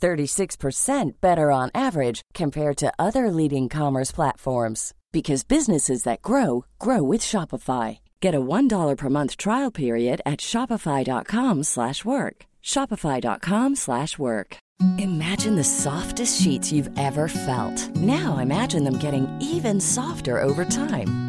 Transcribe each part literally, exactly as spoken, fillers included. thirty-six percent better on average compared to other leading commerce platforms. Because businesses that grow, grow with Shopify. Get a one dollar per month trial period at shopify.com slash work. Shopify.com slash work. Imagine the softest sheets you've ever felt. Now imagine them getting even softer over time.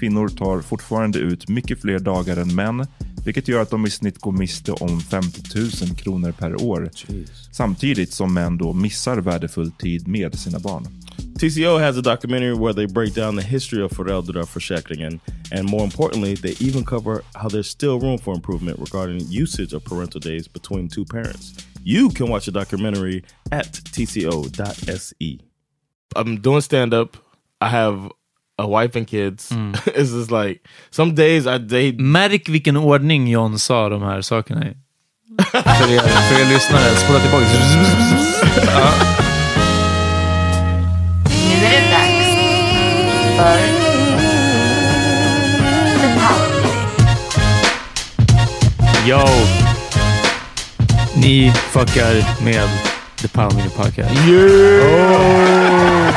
Kvinnor tar fortfarande ut mycket fler dagar än män, vilket gör att de i snitt går miste om femtio tusen kronor per år. Jeez. Samtidigt som män då missar värdefull tid med sina barn. T C O has a documentary where they break down the history of föräldraförsäkringen, and more importantly, they even cover how there's still room for improvement regarding usage of parental days between two parents. You can watch the documentary at T C O dot S E. I'm doing stand-up. I have a wife and kids. Mm. It's just like, some days I date... Märk vilken ordning John sa de här sakerna i. för, er, för er lyssnare, spola tillbaka. Ja. Nu är det dags för... Yo! Ni fuckar med The Pound Mini Podcast. Yeah!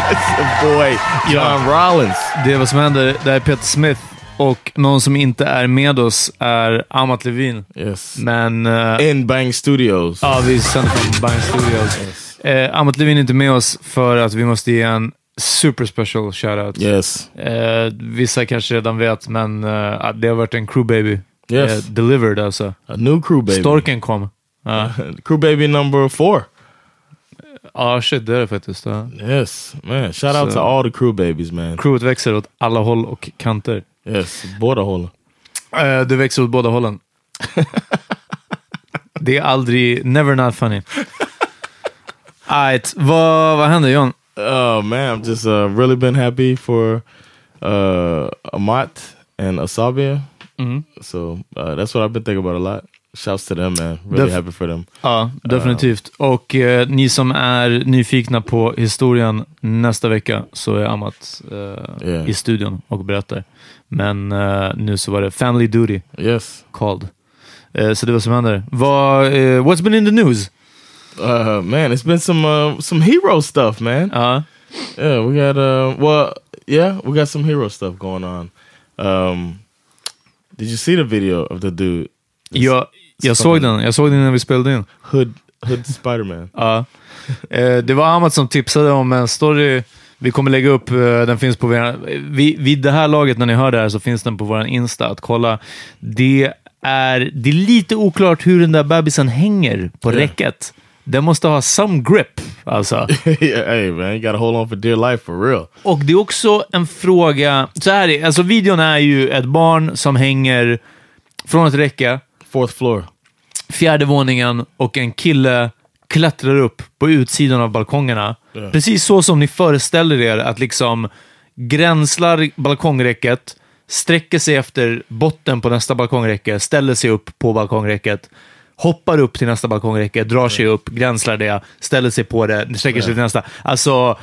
Oh, boy. John Rollins. Det vad som händer, det är Peter Smith. Och någon som inte är med oss är Amat Levin. Yes. Men... Uh, In Bang Studios. Ja, vi sänder från Bang Studios. Yes. Uh, Amat Levin är inte med oss för att vi måste ge en super special shoutout. Yes. Uh, vissa kanske redan vet, men uh, det har varit en crew baby. Yes. Uh, delivered alltså. A new crew baby. Storken kom. Uh. Crew baby number four. Ja, ah, shit, det är det faktiskt. Ja. Yes, man. Shout out so, to all the crew babies, man. Crewet växer åt alla håll och kanter. Yes, båda hållen. Uh, det växer åt båda hållen. Det är aldrig, never not funny. Alright, vad vad händer, John? Oh man, I've just uh, really been happy for uh, Amat and Asabia. Mm-hmm. So uh, that's what I've been thinking about a lot. Shouts to them, man. Really Def- happy for them. Ja, definitivt. Uh, och eh, ni som är nyfikna på historien nästa vecka så är Amat eh, yeah. i studion och berättar. Men eh, nu så var det Family Duty. Yes. Called. Eh, så det var som händer. Vad, eh, what's been in the news? Uh, man, it's been some, uh, some hero stuff, man. Ja. Uh-huh. Yeah, we got, uh, well, Yeah, we got some hero stuff going on. Um, did you see the video of the dude? Jag, jag såg den. Jag såg den när vi spelade in. Hood, Hood Spider-Man. Ja. Eh, det var Amat som tipsade om en story. Vi kommer lägga upp, den finns på vår... Vi, vid det här laget när ni hör det här så finns den på vår Insta att kolla. Det är, det är lite oklart hur den där bebisen hänger på yeah. räcket. Den måste ha some grip, alltså. yeah, hey man, you gotta hold on for dear life for real. Och det är också en fråga... Så här är, alltså videon är ju ett barn som hänger från ett räcke. Fourth floor. Fjärde våningen och en kille... klättrar upp på utsidan av balkongerna. Yeah. Precis så som ni föreställer er att liksom gränslar balkongräcket, sträcker sig efter botten på nästa balkongräcke, ställer sig upp på balkongräcket, hoppar upp till nästa balkongräcke, drar yeah. sig upp, gränslar det, ställer sig på det, sträcker yeah. sig till nästa. Alltså,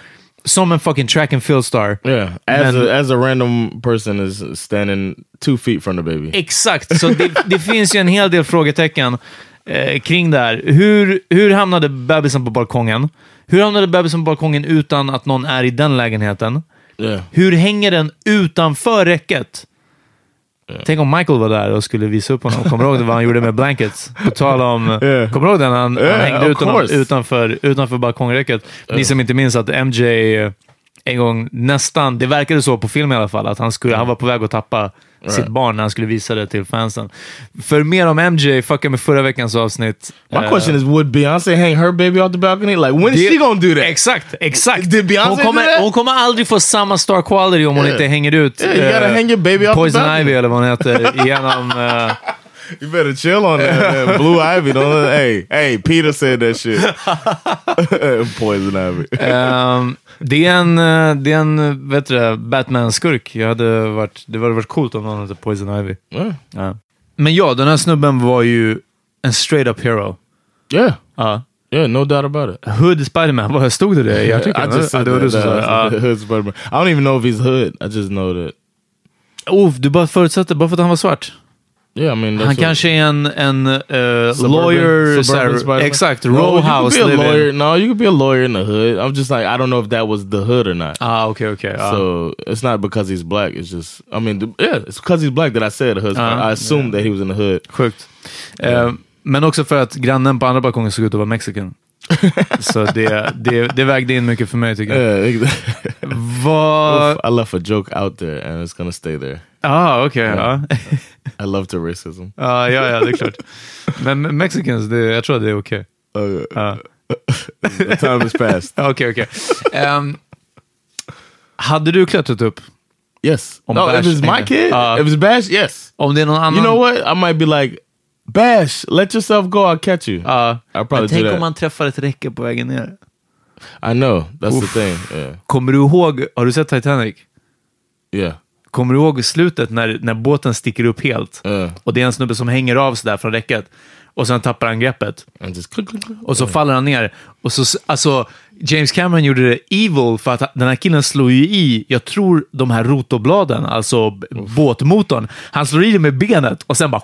som en fucking track and field star. Yeah, as, men, a, as a random person is standing two feet from the baby. Exakt, så det, det finns ju en hel del frågetecken Eh, kring där. Hur, hur hamnade bebisen på balkongen? Hur hamnade bebisen på balkongen utan att någon är i den lägenheten? Yeah. Hur hänger den utanför räcket? Yeah. Tänk om Michael var där och skulle visa upp honom. Kommer du ihåg vad han gjorde med blankets? På tal om... Yeah. Kommer du ihåg den? Han, yeah, han hängde ut honom utanför, utanför balkongräcket. Yeah. Ni som inte minns att M J en gång nästan... Det verkade så på film i alla fall. Att han, skulle, han var på väg att tappa... Right. sitt barn när han skulle visa det till fansen. För mer om M J, fucka med förra veckans avsnitt. My uh, question is, would Beyoncé hang her baby out the balcony? Like, when is she gonna do that? Exakt, exakt. Did Beyoncé hon, kommer, hon kommer aldrig få samma star quality om hon yeah. inte hänger ut yeah, you gotta uh, hang your baby out Poison the balcony. Ivy eller vad hon heter genom... Uh, you better chill on that, man. Blue Ivy. Don't let, hey, hey, Peter said that shit. Poison Ivy. um, det är en, det är en, vet du, Batman-skurk. Jag hade varit, det hade varit coolt om någon hade Poison Ivy. Yeah. Ja. Men ja, den här snubben var ju en straight-up hero. Yeah. Ja. Yeah, no doubt about it. Hood Spider-Man. Vad stod det där? Jag tycker I just said that. that. Uh, Hood Spider-Man. I don't even know if he's hood. I just know that. Oh, du bara förutsatte, bara för att han var svart. Yeah, I mean, han kanske är en, en uh, suburban, lawyer, suburban exakt, row no, house living. Lawyer. No, you could be a lawyer in the hood. I'm just like, I don't know if that was the hood or not. Ah, okay, okay. Uh. So it's not because he's black. It's just, I mean, yeah, it's because he's black that I said hood. Uh, I assumed yeah. that he was in the hood. Sjukt. Yeah. Uh, men också för att grannen på andra balkongen såg ut att vara mexican. Så det, det, det vägde in mycket för mig tycker jag. Yeah, Va... Oof, I left a joke out there and it's gonna stay there. Ah, okej. Okay, yeah. ja. I love the racism. Ah, ja, ja, det är klart. Men Mexicans, det, jag tror det är okej. Okay. Uh, ah. The time is past. Okej, okej. Hade du klättrat upp? Yes. Om no, Bash, if it's my kid, uh, if it's Bash, yes. Om det är någon annan... You know what? I might be like, Bash, let yourself go, I'll catch you. Uh, I'll probably tänk do that. Om man träffar ett räcke på vägen ner. I know, that's Oof. the thing. Yeah. Kommer du ihåg, har du sett Titanic? Yeah. Kommer du ihåg slutet när, när båten sticker upp helt? Uh. Och det är en snubbe som hänger av så där från räcket. Och sen tappar han greppet. Just... Och så faller han ner. Och så, alltså, James Cameron gjorde det evil för att den här killen slog ju i, jag tror, de här rotorbladen. Alltså Oof. båtmotorn. Han slår i det med benet och sen bara...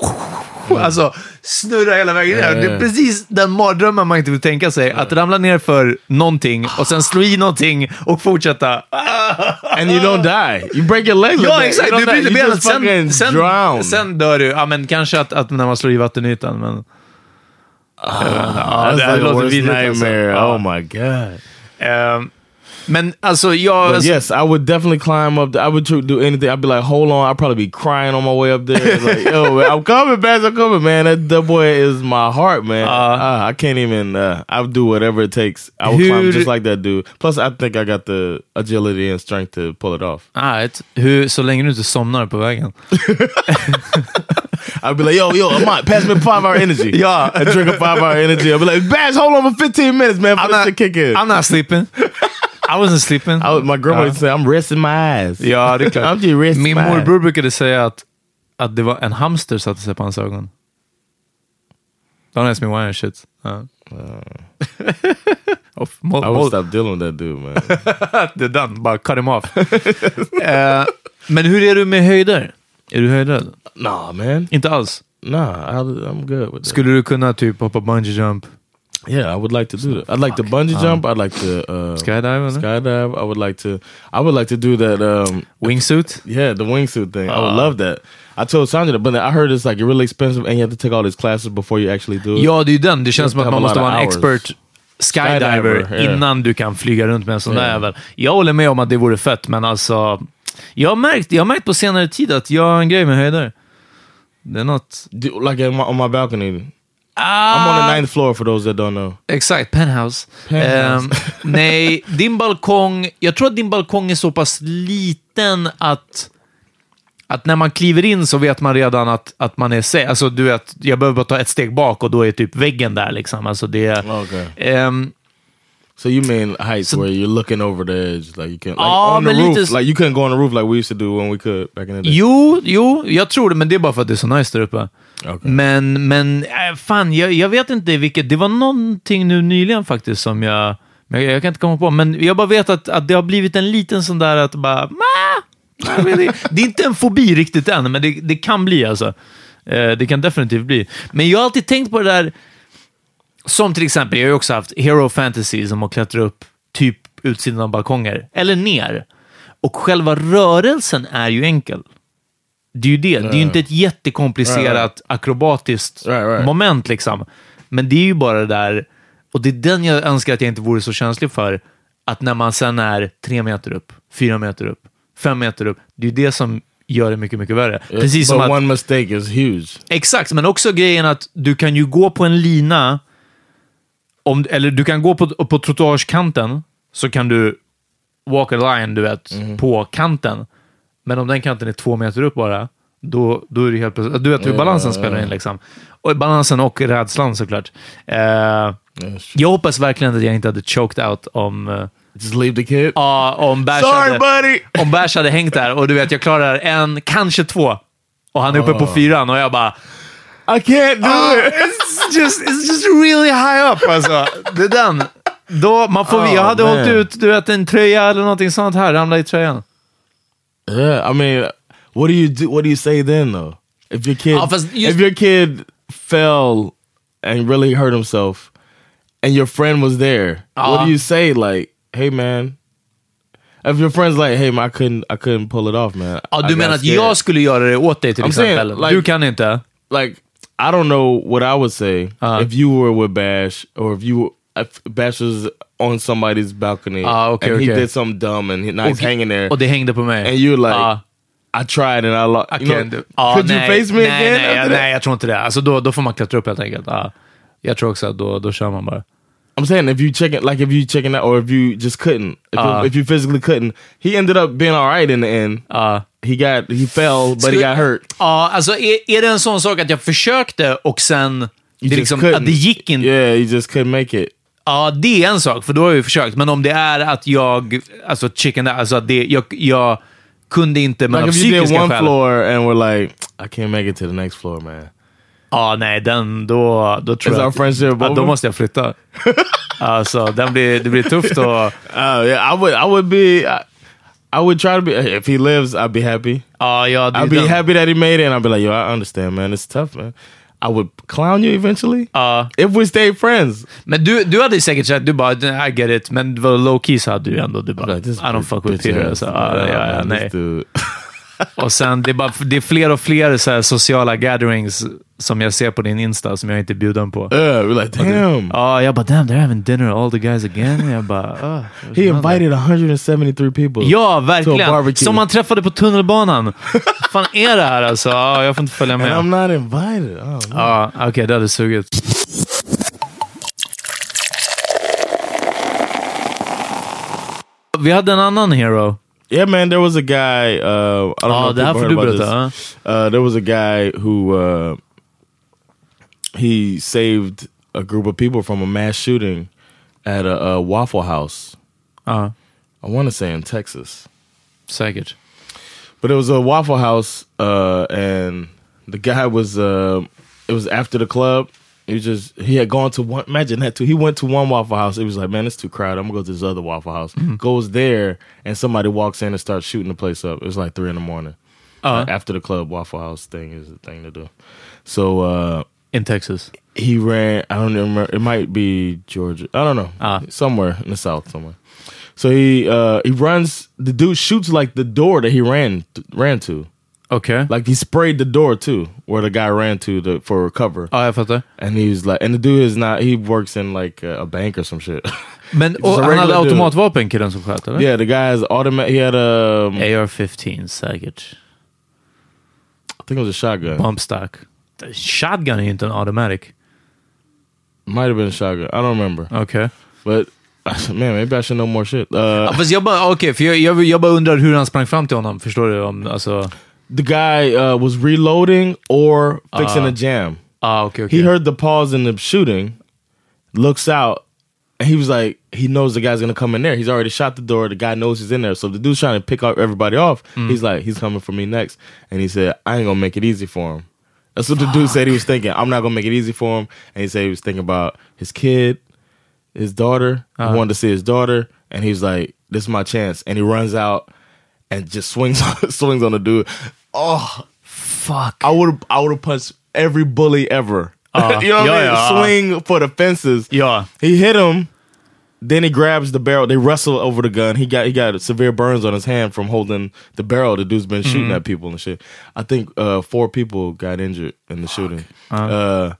Mm. Alltså, snurra hela vägen ner. Mm. Det är precis den mardrömmen man inte vill tänka sig. Mm. Att ramla ner för någonting och sen slå i någonting och fortsätta. And you don't die. You break your leg. Ja, exakt. Du bryter benet. Sen, sen, sen dör du. Ja, men kanske att, att när man slår i vattenytan. Men... Oh, ja, det här låter vidrigt. Oh my god. Um, Men alltså jag... But yes, I would definitely climb up. The, I would do anything. I'd be like, hold on. I'd probably be crying on my way up there. Like, yo, I'm coming, Bash. I'm coming, man. That, that boy is my heart, man. Uh, uh, I can't even... Uh, I'll do whatever it takes. I would hur... climb just like that dude. Plus, I think I got the agility and strength to pull it off. Alright. Hur, så länge du inte somnar på vägen. I'd be like, yo, yo, Amat, pass me five hour energy. Yeah. I drink a five hour energy. I'd be like, Bash, hold on for fifteen minutes, man. For I'm, this not, to kick in. I'm not sleeping. I wasn't sleeping. I was, my grandma used to say, I'm resting my eyes. Ja, det är klart. I'm just resting Min my morbror eyes. brukade säga att, att det var en hamster satte sig på hans ögon. Don't ask me why and shit. Uh. oh, mold, I would stop dealing with that dude, man. They're done. Bara cut him off. uh, men hur är du med höjder? Är du höjdrädd? Nah, man. Inte alls? Nah, I, I'm good with that. Skulle du kunna typ hoppa bungee jump? Yeah, I would like to do that. I'd like Fuck. to bungee jump. Um, I'd like to uh, skydive. Skydive. I would like to. I would like to do that um, wingsuit. Yeah, the wingsuit thing. Uh, I would love that. I told Sandra that, but I heard it's like really expensive, and you have to take all these classes before you actually do it. Ja, det är ju den. Det känns som att man måste vara en expert skydiver, skydiver yeah. innan du kan flyga runt med en sån yeah. där ävel. Jag håller med om att det vore fett, men alltså, jag har märkt, jag har märkt på senare tid att jag har en grej med höjder. Det är något. Do, like on my, on my balcony. Ah, I'm on the ninth floor for those that don't know. Exakt, penthouse. penthouse. Um, nej, din balkong, jag tror att din balkong är så pass liten att att när man kliver in så vet man redan att att man är säker. Alltså du vet, jag behöver bara ta ett steg bak och då är typ väggen där liksom. Alltså det. Okay. Um, so you mean heights so, where you're looking over the edge like you can like ah, on the roof lite, like you couldn't go on the roof like we used to do when we could back in the day. Jo, jo, jag tror det, men det är bara för att det är så nice där uppe. Okay. Men, men fan, jag, jag vet inte vilket. Det var någonting nu nyligen faktiskt som jag, jag, jag kan inte komma på. Men jag bara vet att, att det har blivit en liten sån där att bara really. Det är inte en fobi riktigt än, men det, det kan bli alltså. eh, Det kan definitivt bli. Men jag har alltid tänkt på det där. Som till exempel, jag har ju också haft hero fantasy som att klättra upp typ utsidan av balkonger eller ner. Och själva rörelsen är ju enkel. Det är ju det. Yeah. Det är ju inte ett jättekomplicerat right, right. akrobatiskt right, right. moment liksom. Men det är ju bara det där. Och det är den jag önskar att jag inte vore så känslig för. Att när man sen är tre meter upp, fyra meter upp, fem meter upp. Det är ju det som gör det mycket, mycket värre. Yeah, precis som att one mistake is huge. Exakt, men också grejen att du kan ju gå på en lina om, eller du kan gå på, på trottoarskanten, så kan du walk a line, du vet, mm. på kanten. Men om den kanten är två meter upp bara, då, då är det helt plötsligt. Du vet hur balansen yeah, spelar in liksom. Och balansen och rädslan såklart. Uh, yes. Jag hoppas verkligen att jag inte hade choked out om... Uh, Just leave the kid. Ja, uh, om Bash Sorry, hade, buddy! Om Bash hade hängt där och du vet, jag klarar en, kanske två. Och han är uppe uh. på fyran och jag bara... I can't do uh, it! It's just, it's just really high up alltså. Det är den. Då, man får, oh, jag hade man. hållit ut, du vet, en tröja eller någonting sånt här. Ramla i tröjan. Yeah, I mean, what do you do? What do you say then, though? If your kid, oh, fast just, if your kid fell and really hurt himself, and your friend was there, uh, what do you say? Like, hey, man. If your friend's like, hey, man, I couldn't, I couldn't pull it off, man. Oh, du menar att jag skulle göra det åt dig till I'm exempel? Saying, like, du kan inte. Like, I don't know what I would say uh-huh. if you were with Bash or if you if Bash was on somebody's balcony ah, okay, and okay. he did something dumb and he, now okay. he's hanging there och det hängde på mig and you're like ah. I tried and I lost I can't do ah, could nej, you face me nej, again nej, jag, nej jag tror inte det alltså då, då får man klättra upp helt enkelt ah. jag tror också att då, då kör man bara I'm saying if you check it like if you checking out or if you just couldn't if, uh, you, if you physically couldn't he ended up being all right in the end uh, he got he fell but so, he got hurt ja uh, alltså är, är det en sån sak att jag försökte och sen det liksom, att det gick inte yeah you just couldn't make it. Ja, det är en sak, för då har jag ju försökt. Men om det är att jag... Alltså, chicken... Alltså, det, jag, jag kunde inte... Men like if you did one själv. Floor and we're like, I can't make it to the next floor, man. Ja, nej, den... Då, då tror Is jag... Our friendship att, over? Då måste jag flytta. Alltså, den blir, det blir tufft och... Uh, yeah, I would, I would be... I, I would try to be... If he lives, I'd be happy. Ja, ja, I'd be den. Happy that he made it and I'd be like, yo, I understand, man. It's tough, man. I would clown you eventually. Uh, if we stay friends. Men du, du hade säkert sagt, du bara, I get it. Men det var low-key så hade du ändå, du bara, like, I don't fuck with Peter. Så, ah, yeah, ja, ja, nej. Och sen, det är, bara, det är fler och fler så här, sociala gatherings som jag ser på din Insta som jag inte bjuden på. Uh, we're like, damn. Ja, uh, jag bara, damn, they're having dinner all the guys again. Jag bara, uh, he invited one hundred seventy-three people. Ja, verkligen. Som man träffade på tunnelbanan. Fan är det här alltså? Ja, jag får inte följa med. And I'm not invited. Ja, oh, ah, okej, okay, det hade sugit. Vi hade en annan hero. Yeah, man, there was a guy... Uh, I don't oh, know that for you, brother. Uh, there was a guy who... Uh, he saved a group of people from a mass shooting at a, a Waffle House. Uh-huh. I want to say in Texas. Säkert. But it was a Waffle House, uh, and the guy was... Uh, it was after the club. He just he had gone to one... Imagine that, too. He went to one Waffle House. He was like, man, it's too crowded. I'm going to go to this other Waffle House. Mm-hmm. Goes there, and somebody walks in and starts shooting the place up. It was like three in the morning. Uh-huh. Like, after the club, Waffle House thing is the thing to do. So uh, In Texas? He ran, I don't remember, it might be Georgia. I don't know. Uh, somewhere in the South, somewhere. So he uh, he runs, the dude shoots like the door that he ran ran to. Okay. Like he sprayed the door too, where the guy ran to the, for cover. Ja, jag fattar. And he's like, and the dude is not, he works in like a bank or some shit. Men och han hade automatvapen, killen som sköt, eller? Yeah, the guy has automatic, he had a... Um, A R fifteen säkert. I think it was a shotgun. Bump stock. Shotgun är ju inte en automatic. Might have been a shotgun, I don't remember. Okay. But... Man, maybe I should know more shit. Uh, ja, fast jag bara, okay, för jag, jag, jag bara undrar hur han sprang fram till honom, förstår du? Om, alltså... The guy uh, was reloading or fixing uh, a jam. Ah, uh, okay, okay. He heard the pause in the shooting, looks out, and he was like, he knows the guy's gonna come in there. He's already shot the door, the guy knows he's in there. So the dude's trying to pick up everybody off. Mm. He's like, he's coming for me next. And he said, I ain't gonna make it easy for him. That's what Fuck. the dude said he was thinking. I'm not gonna make it easy for him. And he said he was thinking about his kid, his daughter. Uh-huh. He wanted to see his daughter, and he's like, "This is my chance." And he runs out and just swings, swings on the dude. Oh, fuck! I would, I would have punched every bully ever. Uh, you know what yeah, I mean? Yeah. Swing for the fences. Yeah, he hit him. Then he grabs the barrel. They wrestle over the gun. He got, he got severe burns on his hand from holding the barrel. The dude's been shooting mm-hmm. at people and shit. I think uh, four people got injured in the fuck. shooting. Uh-huh. Uh,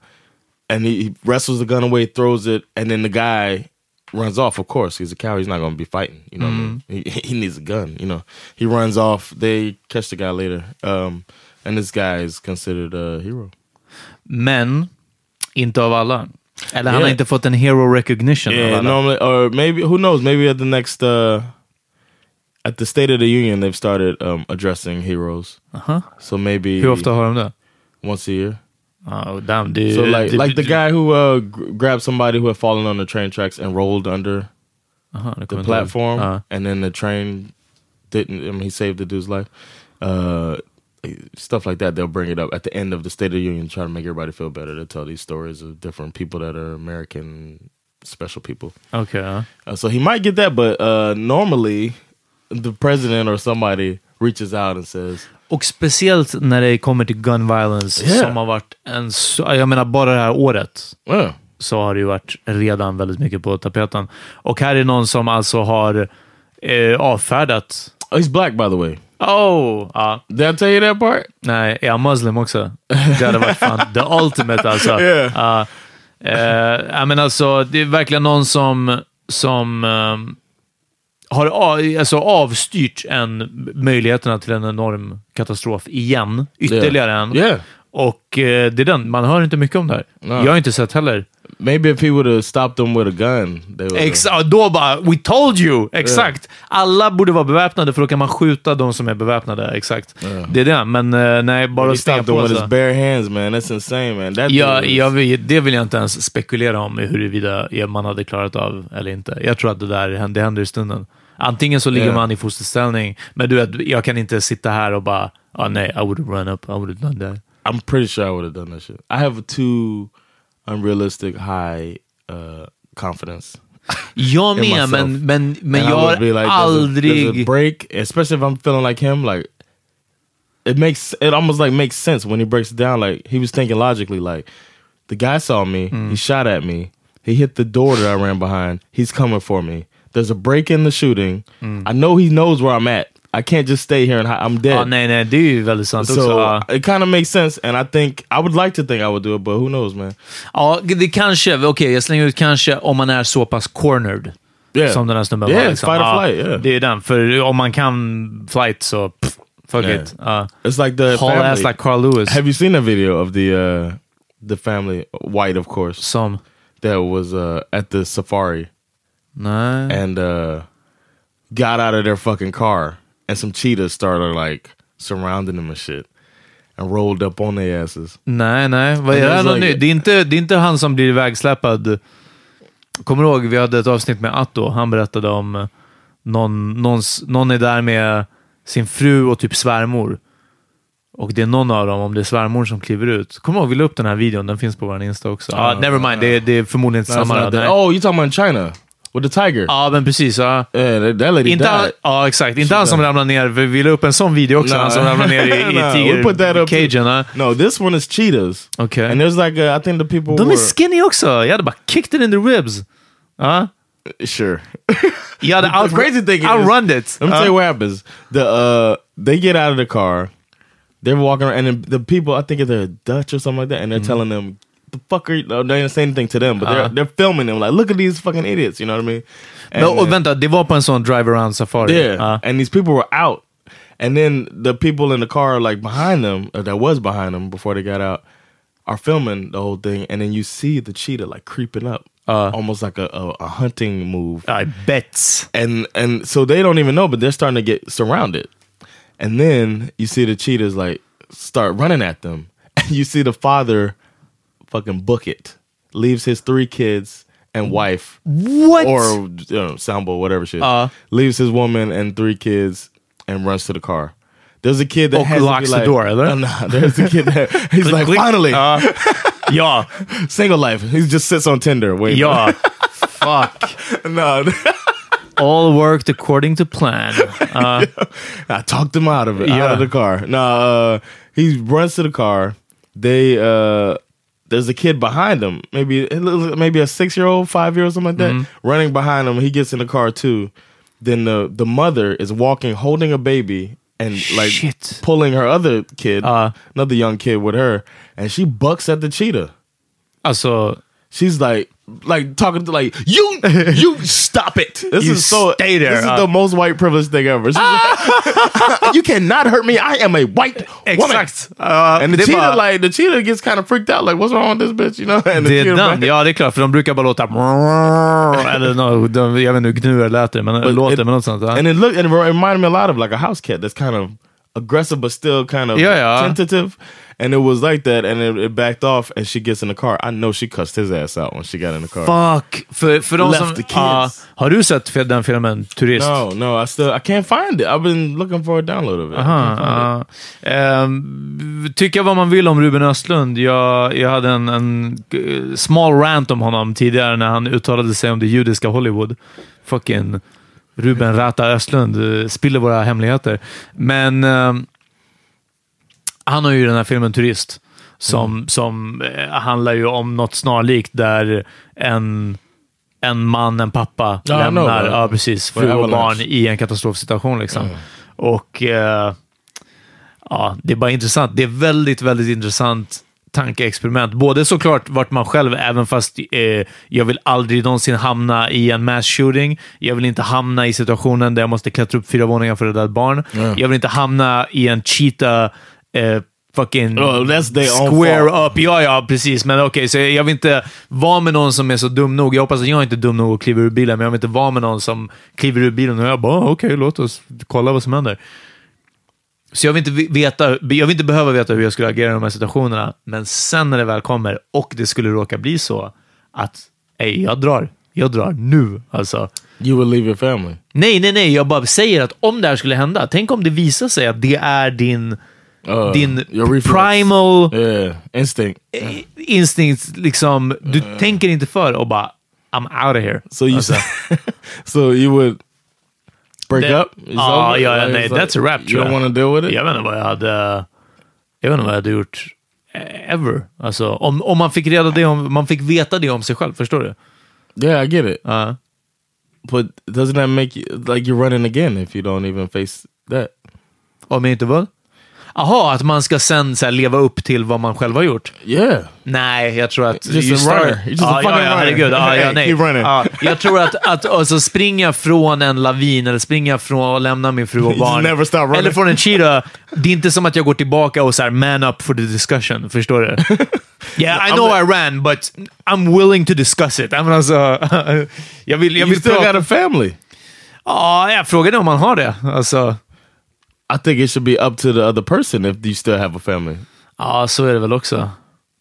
And he wrestles the gun away, throws it, and then the guy runs off, of course. He's a coward. He's not going to be fighting. You know mm-hmm. what I mean? He, he needs a gun, you know. He runs off. They catch the guy later. Um, and this guy is considered a hero. Men, inte av alla. Eller yeah. han har inte fått en hero recognition yeah, av alla. Normally, or maybe, who knows, maybe at the next... Uh, at the State of the Union, they've started um, addressing heroes. Uh-huh. So maybe... Hur ofta har de det? Once a year. Oh damn, dude! So like, like the guy who uh, g- grabbed somebody who had fallen on the train tracks and rolled under uh-huh, the platform, uh-huh. and then the train didn't. I mean, he saved the dude's life. Uh, stuff like that. They'll bring it up at the end of the State of the Union, try to make everybody feel better. They tell these stories of different people that are American special people. Okay. Uh-huh. Uh, so he might get that, but uh, normally the president or somebody reaches out and says. Och speciellt när det kommer till gun violence yeah. som har varit en... Jag menar, bara det här året yeah. så har det ju varit redan väldigt mycket på tapeten. Och här är någon som alltså har eh, avfärdat... Oh, he's black, by the way. Oh! Uh. Did I tell you that part? Nej, är han muslim också? Det hade varit fan the ultimate alltså. Yeah. Uh, eh, jag menar, alltså, det är verkligen någon som... som um, har alltså avstyrt en möjligheterna till en enorm katastrof igen, ytterligare yeah. en. Yeah. Och eh, det är den, man hör inte mycket om det här. No. Jag har inte sett heller. Maybe if he would have stopped them with a gun. Exakt, då bara, we told you! Exakt. Yeah. Alla borde vara beväpnade för då kan man skjuta de som är beväpnade, exakt. Yeah. Det är det, men eh, nej, bara att stänga på with his bare hands, man. That's insane, man. That ja, is... jag vill, det vill jag inte ens spekulera om huruvida man hade klarat av eller inte. Jag tror att det där hände, det händer i stunden. Antingen så ligger yeah. man i fosterställning, men du vet, jag kan inte sitta här och bara, ah oh, nej, I would have run up, I would have done that. I'm pretty sure I would have done that shit. I have two unrealistic high uh, confidence. Jag med, men, men, men jag har like, aldrig... There's a, there's a break, especially if I'm feeling like him, like, it makes, it almost like makes sense when he breaks it down, like, he was thinking logically, like, the guy saw me, mm. he shot at me, he hit the door that I ran behind, he's coming for me. There's a break in the shooting. Mm. I know he knows where I'm at. I can't just stay here and hi- I'm dead. Oh, nej, nej, det är ju väldigt sant so, också. Uh, it kind of makes sense and I think I would like to think I would do it but who knows, man. Ja, det kanske, okej, okay, jag slänger ut kanske om man är så pass cornered yeah. som den här snubben yeah, var. Liksom. Fight or flight, yeah. Det är den, för om man kan flight så pff, fuck yeah. it. Uh, It's like the whole family. Ass like Carl Lewis. Have you seen a video of the uh, the family, white of course, some that was uh, at the safari? No. And uh, got out of their fucking car. And some cheetahs started like surrounding them and shit. And rolled up on their asses. Nej, nej. Vad är det like, nu? Det är, inte, det är inte han som blir vägsläppad. Kommer du ihåg, vi hade ett avsnitt med Atto. Han berättade om någon, någon, någon är där med sin fru och typ svärmor. Och det är någon av dem, om det är svärmor som kliver ut. Kommer du ihåg, vi la upp den här videon. Den finns på vår Insta också. Uh, uh, never mind, uh, det, det är förmodligen inte samma. Oh, you're talking about China? Och The Tiger. Ja, men precis. Ja. Eh, that lady inte all, ja, exakt. Inte han som ramlar ner. Vi vill upp en sån video också. Nah. Han som ramlar ner i, i nah, tiger-cagen. Nah. No, this one is cheetahs. Okay. And there's like, a, I think the people De were... är skinny också. Jag hade bara kicked it in the ribs. Ja. Uh. Sure. Yeah, the, the crazy thing I'll is, run it. Let me uh, tell you what happens. The uh, they get out of the car, they're walking around, and the people, I think they're Dutch or something like that, and they're mm-hmm. telling them, "The fuck are you?" They didn't say anything to them, but they're uh, they're filming them like, "Look at these fucking idiots," you know what I mean? And, no, and, vänta, they were on some drive around safari. Yeah, uh, and these people were out, and then the people in the car, like behind them, or that was behind them before they got out, are filming the whole thing, and then you see the cheetah like creeping up. Uh, almost like a, a, a hunting move. I bet. And and so they don't even know, but they're starting to get surrounded. And then you see the cheetahs like start running at them. And you see the father fucking book it. Leaves his three kids and wife. What? Or you know, Sambo, whatever shit. Uh, leaves his woman and three kids and runs to the car. There's a kid that oh, has locks to be like, the door. Oh, no, there's a kid that he's click, like, click. Finally. Uh, yeah, single life. He just sits on Tinder. Wait, yeah, fuck. No, all worked according to plan. Uh, yeah. I talked him out of it. Yeah. Out of the car. No, uh, he runs to the car. They uh, there's a kid behind him. Maybe maybe a six year old, five year old, something like that, mm-hmm. running behind him. He gets in the car too. Then the the mother is walking, holding a baby. And like Shit. pulling her other kid, uh, another young kid with her, and she bucks at the cheetah. I saw. She's like, like talking to like you, you stop it. This you is so. Stay there. This uh, is the most white privileged thing ever. Ah! You cannot hurt me. I am a white exact. woman. Uh, and the cheetah, bara, like the cheetah, gets kind of freaked out. Like, what's wrong with this bitch? You know. And the det är den. Ja, det är klart. För de brukar bara låta. Eller no, de, jag vet inte hur gnuar låter, men But låter it, men något sånt. And it looked, and it reminded me a lot of like a house cat that's kind of aggressive but still kind of yeah, yeah. tentative. And it was like that, and it, it backed off, and she gets in the car. I know she cussed his ass out when she got in the car. Fuck! För, för de Left som, the kids. Uh, har du sett för den filmen, Turist? No, no, I still, I can't find it. I've been looking for a download of it. Uh-huh, uh, um, tycker vad man vill om Ruben Östlund. Jag, jag hade en, en small rant om honom tidigare när han uttalade sig om det judiska Hollywood. Fucking Ruben Rata Östlund spiller våra hemligheter. Men... Um, han har ju den här filmen Turist som, mm. som eh, handlar ju om något snarlikt där en, en man, en pappa ja, lämnar no, no. Ja, precis, fru och barn i en katastrofsituation liksom. Mm. Och eh, ja, det är bara intressant. Det är väldigt, väldigt intressant tankeexperiment. Både såklart vart man själv, även fast eh, jag vill aldrig någonsin hamna i en mass shooting. Jag vill inte hamna i situationen där jag måste klättra upp fyra våningar för att rädda ett barn. Mm. Jag vill inte hamna i en cheetah Uh, fucking oh, that's their square own up. Ja, ja, precis. Men okej, okay, så jag vill inte vara med någon som är så dum nog. Jag hoppas att jag inte är dum nog och kliver ur bilen, men jag vill inte vara med någon som kliver ur bilen och jag bara, okej, okay, låt oss kolla vad som händer. Så jag vill inte veta, jag vill inte behöva veta hur jag skulle agera i de här situationerna, men sen när det väl kommer och det skulle råka bli så att, ej, jag drar. Jag drar nu, alltså. You will leave your family. Nej, nej, nej. Jag bara säger att om det här skulle hända, tänk om det visar sig att det är din Uh, din primal yeah. instinct yeah. instinct liksom du uh. tänker inte för och bara I'm out of here. So you alltså. So you would break that, up? Ja, ja, nej, like, that's a wrap. You don't want to deal with it? Jag vet inte vad jag hade jag vet inte vad jag hade gjort ever. Alltså om om man fick reda det om man fick veta det om sig själv, förstår du? Yeah, I get it. Uh. But doesn't that make you, like you're running again if you don't even face that? Om inte vad? Aha, att man ska sen så här, leva upp till vad man själv har gjort. Yeah. Nej, jag tror att just you start, runner. Just ah, a fucking ja, ja, herregud. Ah, ja, nej. Ah, jag tror att att alltså, springa från en lavin eller springa från att lämna min fru och barn eller från en cheetah. Det är inte som att jag går tillbaka och så här man up for the discussion, förstår du? Yeah, I know I ran but I'm willing to discuss it. I mean, alltså, jag vill jag vill still got a family. Ja, ah, jag frågade om man har det. Alltså I think it should be up to the other person if you still have a family. Ja, så är det väl också.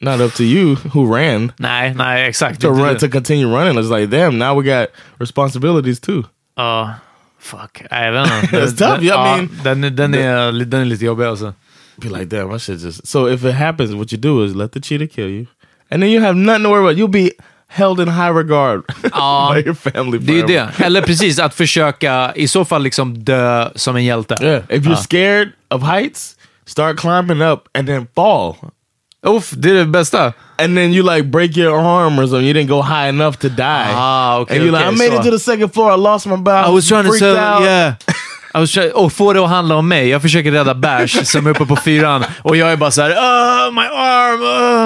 Not up to you who ran. Nej, nej, exakt. To, run, to continue running. It's like, damn, now we got responsibilities too. Ja, uh, fuck. I don't know. It's tough, you know what I mean? Den, den, är, den är lite jobbig alltså. Be like, damn, I should just... So if it happens, what you do is let the cheetah kill you. And then you have nothing to worry about. You'll be held in high regard ja, by your family. Det är det. Eller precis, att försöka i så fall liksom dö som en hjälte. Yeah. If you're ja. scared of heights, start climbing up and then fall. Uff, det är det bästa. And then you like break your arm or something. You didn't go high enough to die. Ah, okay, and you're okay, like, I made so. it to the second floor. I lost my body. I was trying to sell, out. yeah. I was trying, och få det att handla om mig. Jag försöker rädda Bash som är uppe på fyran. Och jag är bara så här, oh, my arm.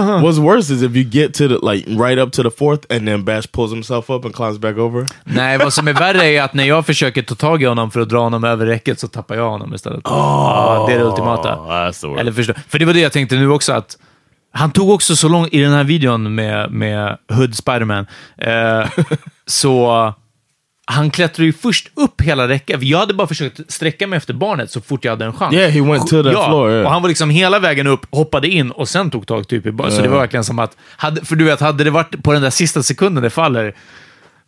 Oh. What's worse is if you get to the, like, right up to the fourth and then Bash pulls himself up and climbs back over. Nej, vad som är värre är att när jag försöker ta tag i honom för att dra honom över räcket så tappar jag honom istället. Oh, ja, det är det ultimata. Eller förstå. För det var det jag tänkte nu också, att han tog också så långt i den här videon med, med Hood Spider-Man. Eh, så han klättrade ju först upp hela räcket. Jag hade bara försökt sträcka mig efter barnet så fort jag hade en chans. Yeah, he went to the ja, floor. Yeah. Och han var liksom hela vägen upp, hoppade in och sen tog tag typ i barnet. Så det var verkligen som att, hade, för du vet, hade det varit på den där sista sekunden det faller,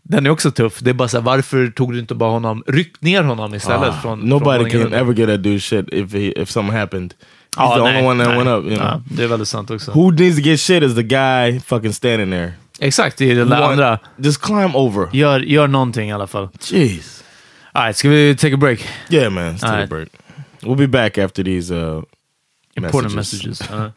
den är också tuff. Det är bara så här, varför tog du inte bara honom, ryckt ner honom istället? Ah, från, nobody från can ever get that dude shit if, he, if something happened. He's ah, the nej, only one that nej, went up, you know. Ja, det är väldigt sant också. Who needs to get shit is the guy fucking standing there. Exakt, det är det andra. Just climb over. Gör, gör någonting i alla fall. Jeez. All right, ska vi take a break? Yeah, man, let's All take right. a break. We'll be back after these uh, important messages. messages. Uh-huh.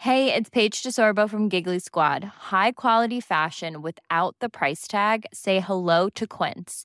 Hey, it's Paige DeSorbo from Giggly Squad. High quality fashion without the price tag. Say hello to Quince.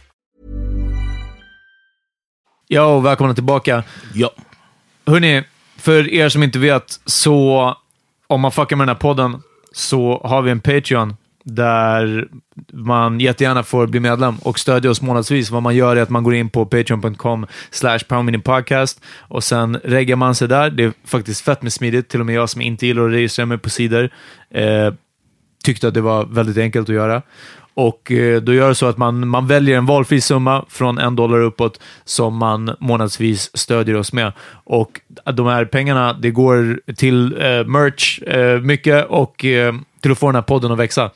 Ja, välkomna tillbaka. Ja. Hörrni, för er som inte vet, så om man fuckar med den här podden så har vi en Patreon där man jättegärna får bli medlem och stödja oss månadsvis. Vad man gör är att man går in på patreon.com slash poundminipodcast och sen reggar man sig där. Det är faktiskt fett med smidigt. Till och med jag som inte gillar att registrera mig på sidor eh, tyckte att det var väldigt enkelt att göra. Och då gör det så att man, man väljer en valfri summa från en dollar uppåt som man månadsvis stödjer oss med. Och de här pengarna, det går till eh, merch eh, mycket och eh, till att få den här podden att växa.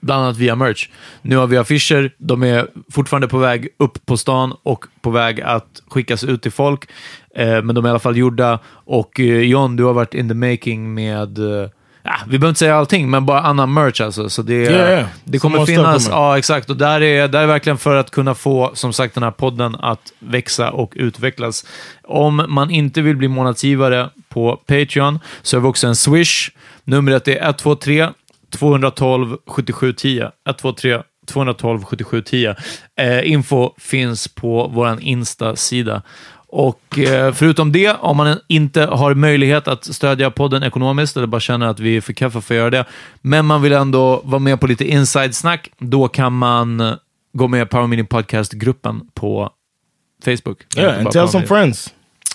Bland annat via merch. Nu har vi affischer, de är fortfarande på väg upp på stan och på väg att skickas ut till folk. Eh, men de är i alla fall gjorda. Och eh, John, du har varit in the making med... Eh, Ja, vi behöver inte säga allting, men bara annan merch alltså. Så det, yeah, yeah. det kommer finnas. Ja, exakt. Och där är, där är verkligen för att kunna få, som sagt, den här podden att växa och utvecklas. Om man inte vill bli månadsgivare på Patreon så har vi också en Swish. Numret är ett två tre två ett två sju sju ett noll. ett två tre två ett två sju sju ett noll. Eh, info finns på våran Insta-sida. Och förutom det, om man inte har möjlighet att stödja podden ekonomiskt eller bara känner att vi är för kaffa för att göra det, men man vill ändå vara med på lite inside-snack, då kan man gå med i Power Mini Podcast-gruppen på Facebook. Yeah, and tell some friends.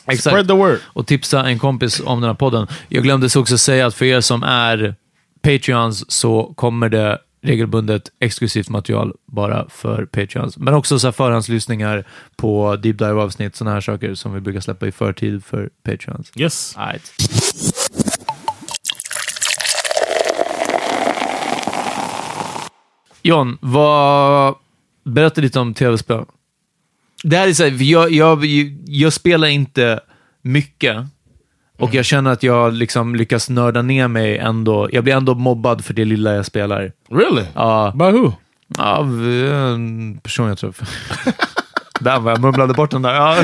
Exakt. Spread the word. Och tipsa en kompis om den här podden. Jag glömde också säga att för er som är Patreons så kommer det regelbundet exklusivt material bara för Patreons. Men också så här förhandslyssningar på deep dive avsnitt, sådana här saker som vi brukar släppa i förtid för Patreons. Yes. All right. John, vad... berätta lite om tv-spel. Det här är så här, jag, jag, jag spelar inte mycket. Och jag känner att jag liksom lyckas nörda ner mig ändå. Jag blir ändå mobbad för det lilla jag spelar. Really? Ja. By who? Av en person jag träffar. Där var jag mumlade bort den där. Ja.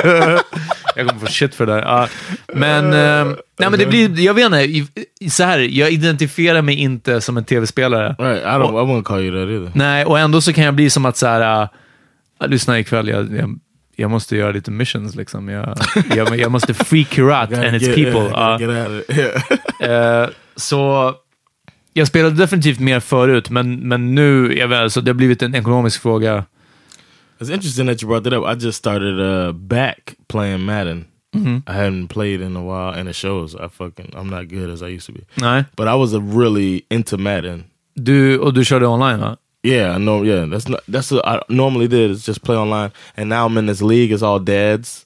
Jag kommer få shit för det där. Ja. Men, uh, nej, men det blir, jag vet inte, så här, jag identifierar mig inte som en tv-spelare. Right, I don't, och, I won't call you that either. Nej, och ändå så kan jag bli som att så här, uh, lyssna ikväll, jag, jag jag måste göra lite missions liksom. Jag, jag, jag måste free Kirat and its people. Uh, uh, så jag spelade definitivt mer förut, men, men nu jag väl, så det har blivit en ekonomisk fråga. It's interesting that you brought that up. I just started uh, back playing Madden. Mm-hmm. I hadn't played in a while, and it shows. I fucking, I'm not good as I used to be. Nej. But I was really into Madden. Du, och du körde online, va? Yeah, I know. Yeah, that's not, that's what I normally did is just play online, and now I'm in this league. It's all dads,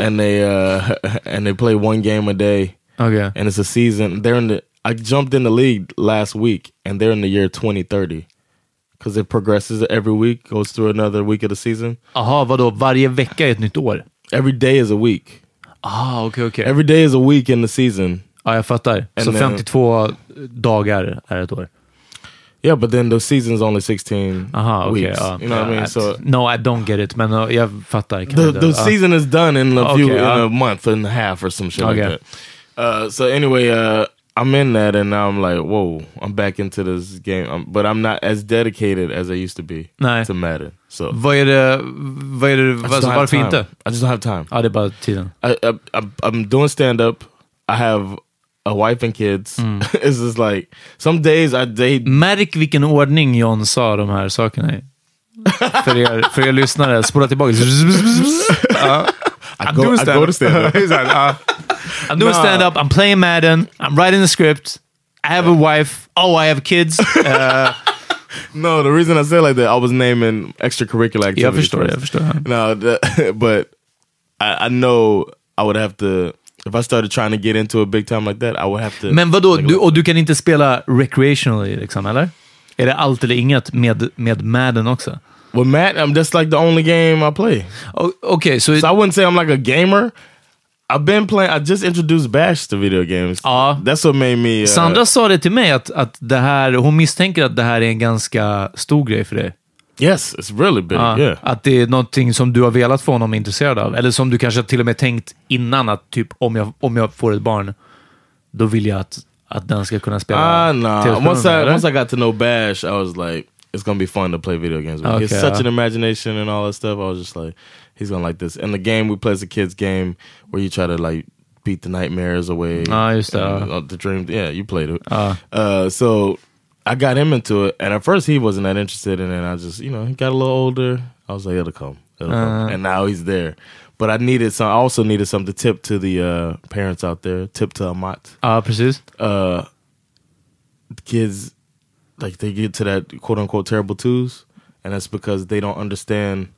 and they uh, and they play one game a day. Okay, and it's a season. They're in the. I jumped in the league last week, and they're in the year twenty thirty because it progresses every week, goes through another week of the season. Aha, vadå? Varje vecka är ett nytt år. Every day is a week. Ah, okay, okay. Every day is a week in the season. Ja, jag fattar. Så then, femtiotvå dagar är ett år. Yeah, but then the season's only sixteen uh-huh, okay, weeks. Uh, you know uh, what I mean? I, so no, I don't get it, man. Uh, jag fattar. The, the uh, season is done in a few, okay, uh, in a month and a half or some shit okay. like that. Uh, so anyway, uh, I'm in that, and now I'm like, whoa, I'm back into this game. Um, but I'm not as dedicated as I used to be. Nej. To Madden. So vad är det? Vad är det? Varför inte? I just don't have time. Ja, det är bara tiden. I, I, I, I'm doing stand-up. I have a wife and kids. Mm. It's just like some days I they... Märk vilken ordning John sa de här sakerna i. för er för er lyssnare, spola tillbaka. uh, I, go, I go to stand up. uh, I'm doing nah. stand up. I'm playing Madden. I'm writing the script. I have yeah. a wife. Oh, I have kids. Uh, no, the reason I said like that, I was naming extracurricular activities. Jag förstår, jag förstår. No, the, but I, I know I would have to. If I started trying to get into a big time like that, I would have to... Men vadå? Du, och du kan inte spela recreationally, liksom, eller? Är det allt eller inget med, med Madden också? Well, Madden, that's like the only game I play. Oh, okay, so... It, so I wouldn't say I'm like a gamer. I've been playing... I just introduced Bash to video games. Ja. That's what made me... Uh, Sandra sa det till mig att, att det här... Hon misstänker att det här är en ganska stor grej för dig. Yes, it's really big, ah, yeah. Att det är någonting som du har velat få honom intresserad av. Eller som du kanske till och med tänkt innan att typ om jag, om jag får ett barn, då vill jag att, att den ska kunna spela. Ah, nah. Once I, once I got to know Bash, I was like, it's gonna be fun to play video games. Okay, he has such an imagination and all that stuff. I was just like, he's gonna like this. And the game we play is a kid's game where you try to like beat the nightmares away. Ah, just that. The dream, yeah, you played it. Ah. Uh, so... I got him into it, and at first he wasn't that interested in it. I just, you know, he got a little older. I was like, it'll come. It'll uh, come. And now he's there. But I needed some, I also needed some to tip to the uh, parents out there, tip to Amat. Ah, uh, precis. Uh, kids, like, they get to that quote unquote terrible twos, and that's because they don't understand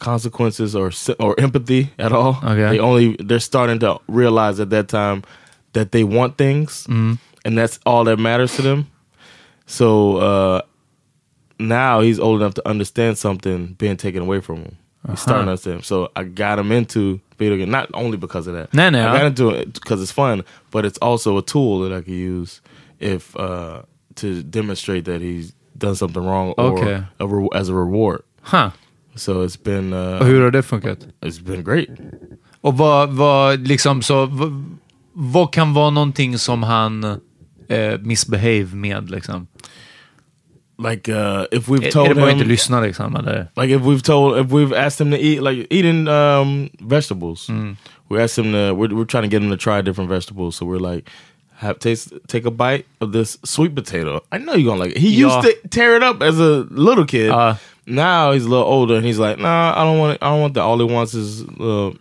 consequences or or empathy at all. Okay. They only, they're starting to realize at that time that they want things, mm. and that's all that matters to them. So uh, now he's old enough to understand something being taken away from him. He's uh-huh. starting to understand. So I got him into video games, not only because of that. No, no. I got into it because it's fun, but it's also a tool that I could use if uh, to demonstrate that he's done something wrong or okay. a re- as a reward. Huh. So it's been... Uh, och hur har det funkat? It's been great. Och vad, vad liksom så... Vad, vad kan vara någonting som han... Uh, misbehave med liksom like uh, if we've told him inte lyssna liksom eller like if we've told if we've asked him to eat like eating um, vegetables mm. we asked him to we're, we're trying to get him to try different vegetables so we're like have taste take a bite of this sweet potato I know you're gonna like it. He ja. Used to tear it up as a little kid uh, now he's a little older and he's like nah I don't want it. I don't want that all he wants is uh,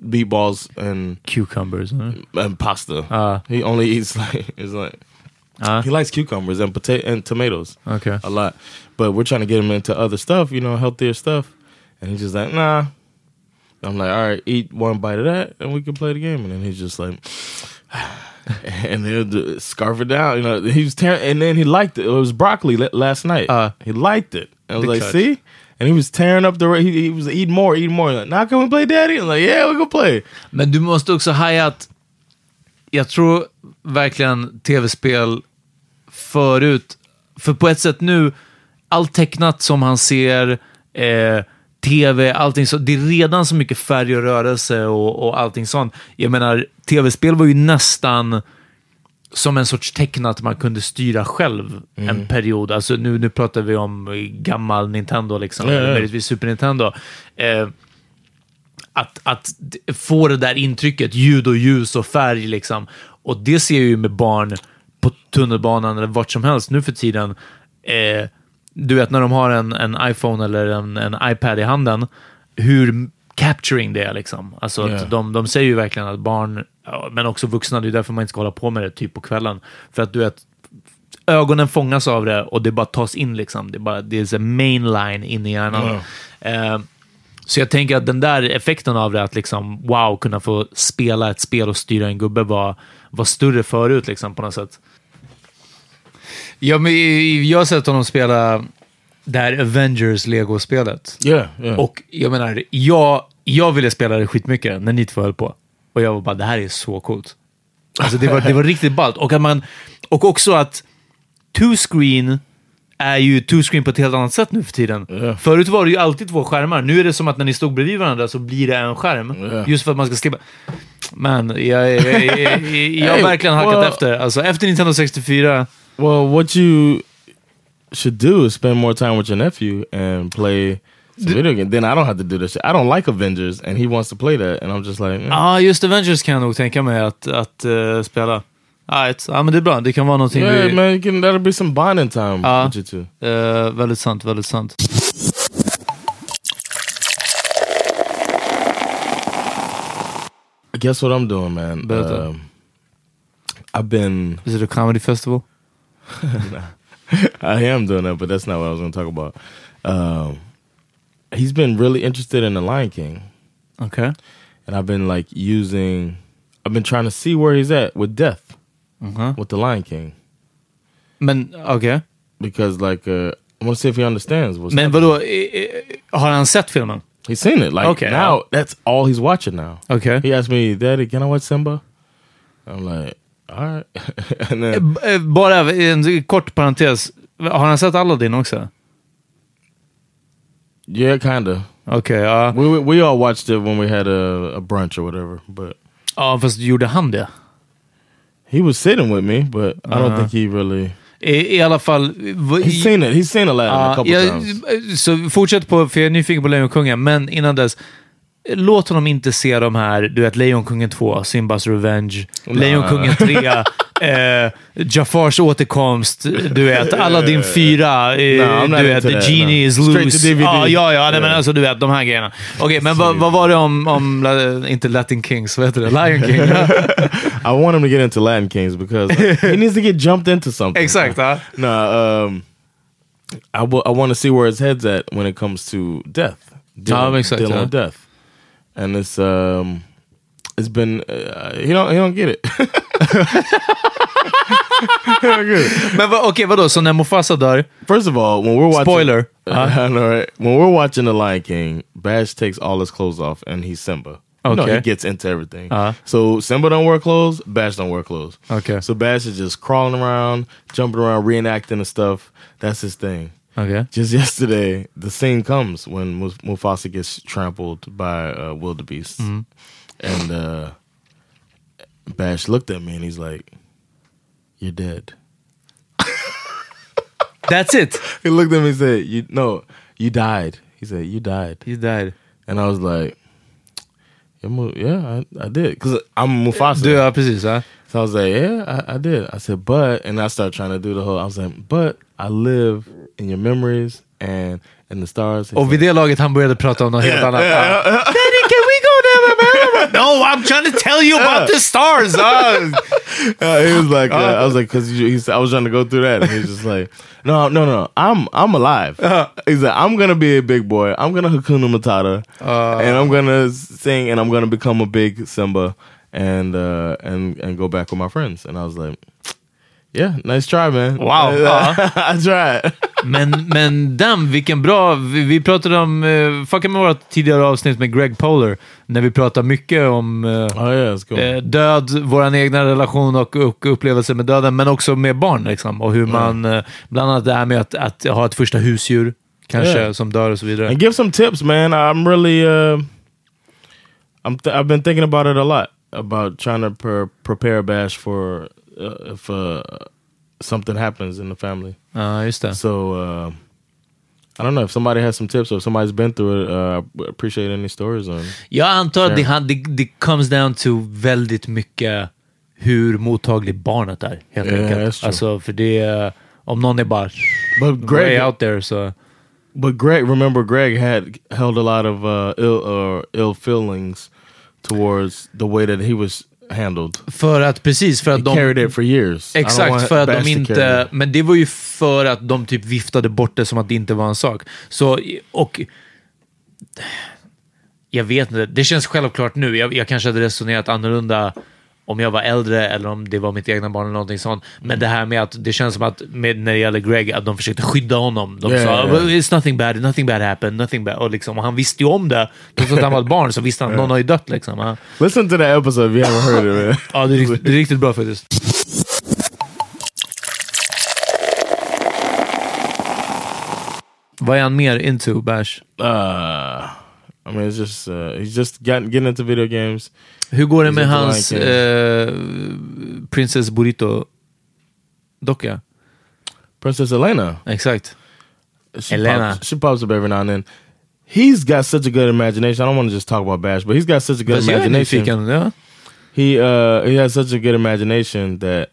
meatballs and cucumbers huh? and pasta uh, he only eats like it's like Uh-huh. He likes cucumbers and potato and tomatoes, okay, a lot. But we're trying to get him into other stuff, you know, healthier stuff. And he's just like, nah. I'm like, all right, eat one bite of that, and we can play the game. And then he's just like, and they'll scarf it down, you know. He was tearing, and then he liked it. It was broccoli last night. Uh, he liked it. I was like, touch. See. And he was tearing up the... He, he was eating more, eating more. Like, now can we play daddy? I'm like, yeah, we can play. Men du måste också haja att... Jag tror verkligen tv-spel förut... För på ett sätt nu... Allt tecknat som han ser... Eh, tv, allting så... Det är redan så mycket färg och rörelse och, och allting sånt. Jag menar, tv-spel var ju nästan... Som en sorts tecknat att man kunde styra själv mm. en period. Alltså nu, nu pratar vi om gammal Nintendo liksom. Mm. Eller möjligtvis Super Nintendo. Eh, att, att få det där intrycket. Ljud och ljus och färg liksom. Och det ser jag ju med barn på tunnelbanan eller vart som helst nu för tiden. Eh, du vet när de har en, en iPhone eller en, en iPad i handen. Hur... capturing det liksom. Alltså yeah. att de, de säger ju verkligen att barn men också vuxna, det är därför man inte ska hålla på med det typ på kvällen. För att du vet ögonen fångas av det och det bara tas in liksom. Det är bara, det är en mainline in i hjärnan. Mm. Eh, så jag tänker att den där effekten av det att liksom wow, kunna få spela ett spel och styra en gubbe var, var större förut liksom på något sätt. Ja, men jag har sett honom spela det här Avengers-Lego-spelet. Yeah, yeah. Och jag menar, jag, jag ville spela det skitmycket när ni två höll på. Och jag var bara, det här är så coolt. Alltså det var, det var riktigt ballt. Och, att man, och också att two-screen är ju two-screen på ett helt annat sätt nu för tiden. Yeah. Förut var det ju alltid två skärmar. Nu är det som att när ni stod bredvid varandra så blir det en skärm. Yeah. Just för att man ska slippa... Man, jag, jag, jag, jag, jag hey, verkligen halkat well, efter. Alltså efter Nintendo sextiofyra... Well, what you... should do is spend more time with your nephew and play some video game. Then I don't have to do this shit. I don't like Avengers and he wants to play that and I'm just like... Ja, ah, just Avengers kan jag nog tänka mig att, att uh, spela. Ja, ah, ah, men det är bra. Det kan vara någonting... Yeah, vi... man, you can, that'll be some bonding time ah, with you two. Uh, väldigt sant, väldigt sant. Guess what I'm doing, man? Uh, I've been... Is it a comedy festival? Nah. I am doing that, but that's not what I was going to talk about. Um, he's been really interested in The Lion King. Okay. And I've been like using, I've been trying to see where he's at with death, uh-huh. with The Lion King. Men, okay. Because like, uh, I want to see if he understands what's happening. Men vadå, har han sett filmen? He's seen it. Like okay. Now, that's all he's watching now. Okay. He asked me, Daddy, can I watch Simba? I'm like... All right. Then, bara en kort parentes. Har han sett Aladdin också? Yeah, kinda. Okay, uh, we we all watched it when we had a, a brunch or whatever. But ja, fast gjorde han det? He was sitting with me, but I don't uh-huh. think he really. I, I alla fall. V- he's seen it. He's seen Aladdin uh, a couple ja, times. Så fortsätt på, för jag är nyfiken på Lejonkungen, men innan dess. Låt honom inte se de här, du vet, Lejonkungen två, Simbas Revenge, nah. Lejonkungen tre, eh, Jafars återkomst, du vet, Aladdin fyra, eh, nah, du vet, The that, Genie no. is Loose. Ah, ja, ja, nej, men alltså du vet, de här grejerna. Okej, okay, men vad va var det om, om inte Latin Kings, vad heter det? Lion King. I want him to get into Latin Kings because he needs to get jumped into something. Exakt, ja. No, um, I, w- I want to see where his head's at when it comes to death. Dealing, ah, exakt, dealing yeah. with death. And it's um, it's been uh, he don't he don't get it. He don't get it. Men va, okay, vadå? Så när Mufasa dör. First of all, when we're watching spoiler, uh, I know, right? When we're watching The Lion King, Bash takes all his clothes off, and he's Simba. Okay, you know, he gets into everything. Uh-huh. So Simba don't wear clothes. Bash don't wear clothes. Okay, so Bash is just crawling around, jumping around, reenacting and stuff. That's his thing. Okay. Just yesterday, the scene comes when Muf- Mufasa gets trampled by uh, wildebeests, mm-hmm. and uh, Bash looked at me and he's like, "You're dead." That's it. He looked at me and said, "You no, you died." He said, "You died." You died. And I was like, "Yeah, I, I did," because I'm Mufasa. Do I precis? Huh? So I was like, "Yeah, I, I did." I said, "But," and I started trying to do the whole. I was like, "But I live." In your memories and in the stars. Och vid det laget han började prata om något helt annat. Daddy, can we go there? No, I'm trying to tell you about the stars. Uh, he was like, uh, I was like, because he's, I was trying to go through that. And he's just like, no, no, no, I'm, I'm alive. Uh, he's like, I'm gonna be a big boy. I'm gonna Hakuna Matata, uh, and I'm gonna sing, and I'm gonna become a big Simba, and uh, and and go back with my friends. And I was like, yeah, nice try, man. Wow. Uh-huh. I tried. men, men damn, vilken bra... Vi, vi pratade om... Uh, fucking med vårt tidigare avsnitt med Greg Poehler. När vi pratade mycket om uh, oh, yeah, cool. uh, död, våran egna relation och, och upplevelse med döden. Men också med barn, liksom. Och hur man... Mm. Uh, bland annat det här med att, att ha ett första husdjur. Kanske, yeah. som dör och så vidare. And give some tips, man. I'm really... Uh, I'm th- I've been thinking about it a lot. About trying to pre- prepare Bash for... Uh, if uh, something happens in the family. Uh, just that. So, uh, I don't know if somebody has some tips or if somebody's been through it, uh, I appreciate any stories on. Jag antar att yeah. det, det, det comes down to väldigt mycket hur mottagligt barnet är, helt yeah, enkelt. That's true. Alltså, för det, om någon är bara but Greg, way out there, so. But Greg, remember Greg had held a lot of uh, ill, uh, ill feelings towards the way that he was handled. För att precis för att de carried it for years. Exakt, för att de inte, men det var ju för att de typ viftade bort det som att det inte var en sak. Så och jag vet inte, det känns självklart nu. Jag, jag kanske hade resonerat annorlunda om jag var äldre eller om det var mitt egna barn eller någonting sånt. Men det här med att det känns som att med, när det gäller Greg, att de försökte skydda honom. De yeah, sa, yeah, yeah. It's nothing bad, nothing bad happened, nothing bad. Och, liksom, och han visste ju om det. Trots att han var ett barn så visste han att någon har ju dött. Liksom. Ja. Listen to that episode if you haven't heard it. Ja, det är, rikt, det är riktigt bra faktiskt. Vad är han mer into, Bash? Uh, I mean, it's just, uh, he's just getting, getting into video games. Hur går det med hans eh, Princess Burrito-docka? Princess Elena. Exakt. She Elena. Pops, she pops up every now and then. He's got such a good imagination. I don't want to just talk about Bash, but he's got such a good Fast imagination. Fiken, yeah? He uh, he has such a good imagination that,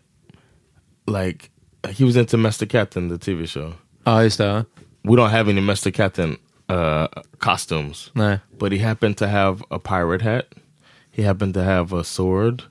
like, he was into Mästerkatten, the T V show. Ja, ah, just det. Huh? We don't have any Mästerkatten uh, costumes. Nej. But he happened to have a pirate hat. He happened to have a sword.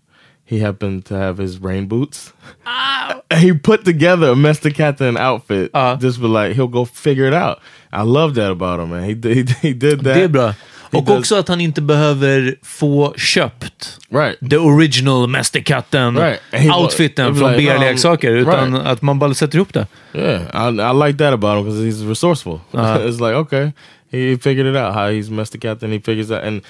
He happened to have his rain boots. Oh. He put together a Mästerkatten outfit. Uh. Just for like, he'll go figure it out. I love that about him, man. He, he, he did that. Det är bra. He Och does... också att han inte behöver få köpt right. the original Mästerkatten right. outfiten like, från like, B R-leksaker. Um, utan right. att man bara sätter ihop det. Yeah, I, I like that about him because he's resourceful. Uh. It's like, okay, he figured it out. How he's Mästerkatten, he figures out. And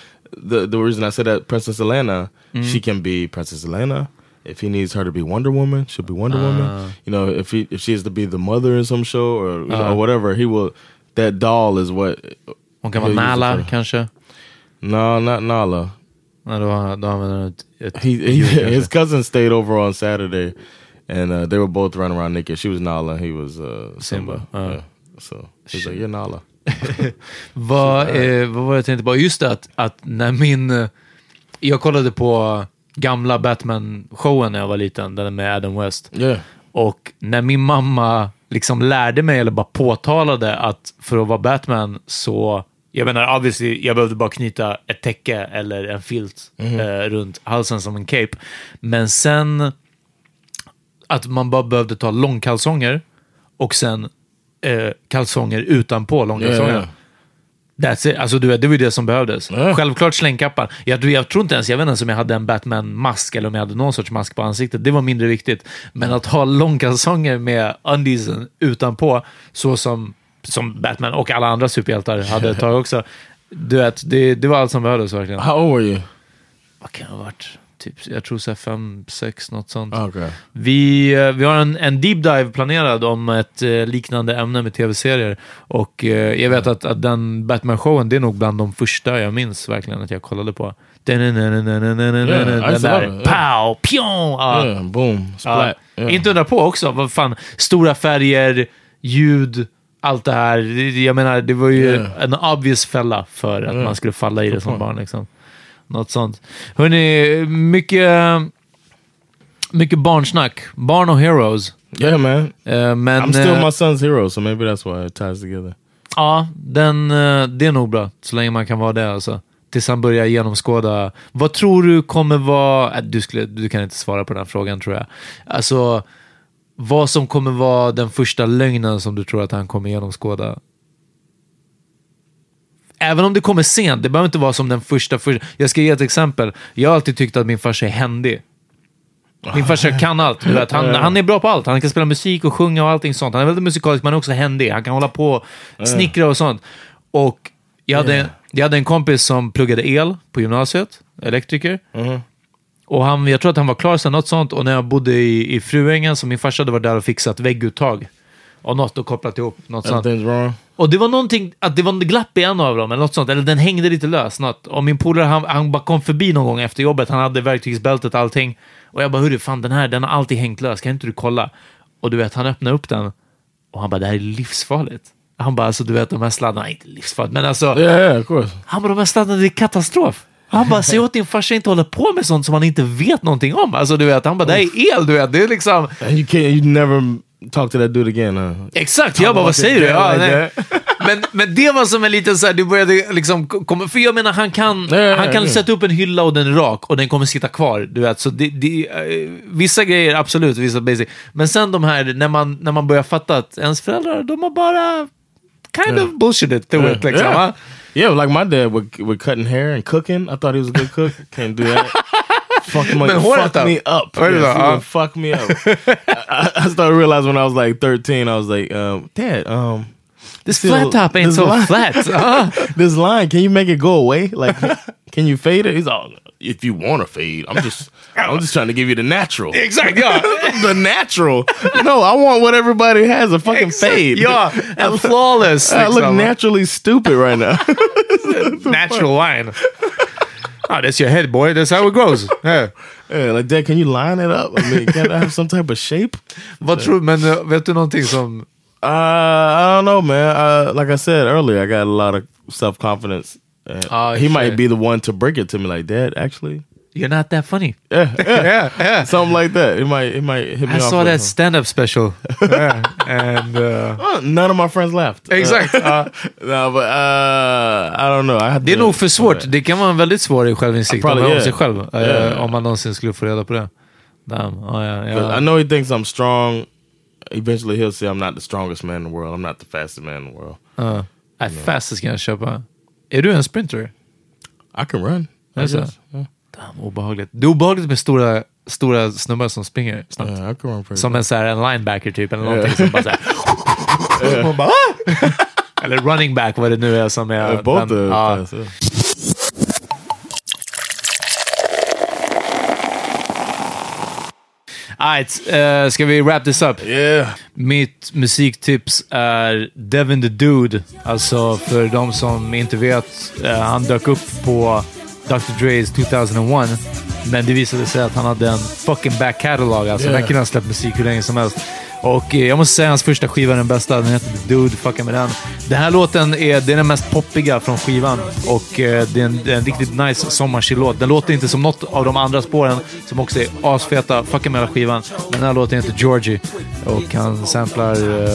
The the reason I said that Princess Elena, mm. she can be Princess Elena. If he needs her to be Wonder Woman, she'll be Wonder uh. Woman. You know, if he if she is to be the mother in some show or, uh. know, or whatever, he will. That doll is what. Hon kan vara Nala kanske. No, not Nala. He, he, his cousin stayed over on Saturday, and uh, they were both running around naked. She was Nala. He was uh, Simba. Uh. Yeah. So he's like, you're Nala. vad, eh, vad var det jag tänkte på? Just det, att, att när min eh, jag kollade på gamla Batman-showen när jag var liten, den med Adam West, yeah. och när min mamma liksom lärde mig eller bara påtalade att för att vara Batman så, jag menar obviously jag behövde bara knyta ett täcke eller en filt mm-hmm. eh, runt halsen som en cape, men sen att man bara behövde ta långkalsonger och sen Eh, kalsonger utanpå långkalsonger. Yeah, yeah. That's it. Alltså du vet, det var det som behövdes. Yeah. Självklart slängkappan. Jag, jag tror inte ens, jag vet inte om jag hade en Batman-mask eller om jag hade någon sorts mask på ansiktet. Det var mindre viktigt. Men att ha långkalsonger med undies utanpå, så som, som Batman och alla andra superhjältar hade ett tag också. Du vet, det, det var allt som behövdes verkligen. How old were you? Vad kan det ha varit? Typ, jag tror såhär fem sex, något sånt. Okay. Vi, vi har en, en deep dive planerad om ett eh, liknande ämne med tv-serier. Och eh, jag vet att, att den Batman-showen, det är nog bland de första jag minns verkligen att jag kollade på. Den där. Pow! Pjong! Ah. Yeah, boom! Splat. Ah. Yeah. Inte undra på också, vad fan. Stora färger, ljud, allt det här. Jag menar, det var ju yeah. en obvious fälla för att yeah. man skulle falla i det som barn liksom. Något sånt. Hörrni, mycket mycket barnsnack. Barn och heroes. Yeah man. Uh, men, I'm still uh, my son's hero, so maybe that's why it ties together. Ja, den, uh, det är nog bra. Så länge man kan vara det alltså. tills han börjar genomskåda. Vad tror du kommer vara... Du, skulle, du kan inte svara på den här frågan, tror jag. Alltså, vad som kommer vara den första lögnen som du tror att han kommer genomskåda? Även om det kommer sent, det behöver inte vara som den första, första. Jag ska ge ett exempel. Jag har alltid tyckt att min farsa är händig. Min farsa kan allt. Vet, han, han är bra på allt. Han kan spela musik och sjunga och allting sånt. Han är väldigt musikalisk, men också händig. Han kan hålla på och snickra och sånt. Och jag hade, jag hade en kompis som pluggade el på gymnasiet. Elektriker. Mm. Och han, jag tror att han var klar sedan något sånt. Och när jag bodde i, i Fruängen, så min farsa hade varit där och fixat vägguttag. Och något och kopplat ihop. Något sånt. Och det var någonting, att det var en glapp i en av dem eller något sånt, eller den hängde lite lös något. Och min polare, han, han bara kom förbi någon gång efter jobbet, han hade verktygsbältet och allting. Och jag bara, hörru, fan, den här, den har alltid hängt lös, kan inte du kolla? Och du vet, han öppnade upp den och han bara, det här är livsfarligt. Han bara, alltså du vet, de här sladdarna, inte livsfarligt, men alltså, yeah, cool. Han bara, de här sladdarna, det är katastrof. Han bara, säg åt din farsa inte hålla på med sånt som han inte vet någonting om. Alltså du vet, han bara, det här är el, du vet, det är liksom... You can't, you never... talk to that dude again. Uh. Exakt, jag bara, vad säger du? Ja, nej. men, men det var som en liten så här, du började liksom, kom, för jag menar, han kan, nej, han kan nej. sätta upp en hylla och den är rak och den kommer sitta kvar, du vet. Så det, det, vissa grejer, absolut, vissa basic. Men sen de här, när man, när man börjar fatta att ens föräldrar, de har bara kind yeah. of bullshitted to yeah. it, liksom. Yeah. yeah, like my dad with, with cutting hair and cooking. I thought he was a good cook. Can't do that. Fuck, my, fuck me up. Yes, uh, fuck me up. I, I started realizing when I was like thirteen, I was like, um, Dad, um, this still, flat top ain't so line, flat. Uh. This line, can you make it go away? Like, can you fade it? He's all, if you want to fade, I'm just, I'm just trying to give you the natural. Exactly. Yeah. The natural. No, I want what everybody has, a fucking exactly. fade. Yeah, and flawless. I look naturally stupid right now. Natural line. Oh, that's your head, boy. That's how it grows. Yeah. Yeah, like, Dad, can you line it up? I mean, can I have some type of shape? Vad tror du, men uh, vet du någonting som... Uh, I don't know, man. Uh, like I said earlier, I got a lot of self-confidence. Uh, oh, he shit. might be the one to break it to me, like, Dad, actually... You're not that funny. Yeah, yeah, yeah, yeah. Something like that. It might, it might hit me I off. I saw that stand-up special. yeah. And uh, well, none of my friends laughed. Exakt. Uh, uh, no, but uh, I don't know. I had det är nog för svårt. That. Det kan vara en väldigt svår självinsikt om man yeah. sig själv. Yeah, uh, yeah. Om man någonsin skulle få reda på det. Damn. Oh, yeah, yeah. I know he thinks I'm strong. Eventually he'll say I'm not the strongest man in the world. I'm not the fastest man in the world. Uh, I you fastest kan jag köpa. Är du en sprinter? I can run. That's it. Damn, obehagligt. Det är obehagligt med stora, stora snubbar som springer snabbt. Yeah, som en, så här, en linebacker typ eller någonting yeah. som bara så här, yeah. bara, eller running back, vad det nu är som är uh, båda. Uh. Alright, uh, ska vi wrap this up? Yeah. Mitt musiktips är Devin the Dude. Alltså för de som inte vet, uh, han dök upp på doktor Dre's two thousand one, men det visade sig att han hade en fucking back catalog, alltså yeah. den kunde han släppa musik hur länge som helst. Och eh, jag måste säga, hans första skiva är den bästa, den heter The Dude, fucka med den. Den här låten är, det är den mest poppiga från skivan och eh, det, är en, det är en riktigt nice sommarchillåt. Den låter inte som något av de andra spåren som också är asfeta, fucka med hela skivan, men den här låten heter Georgie och han samplar eh,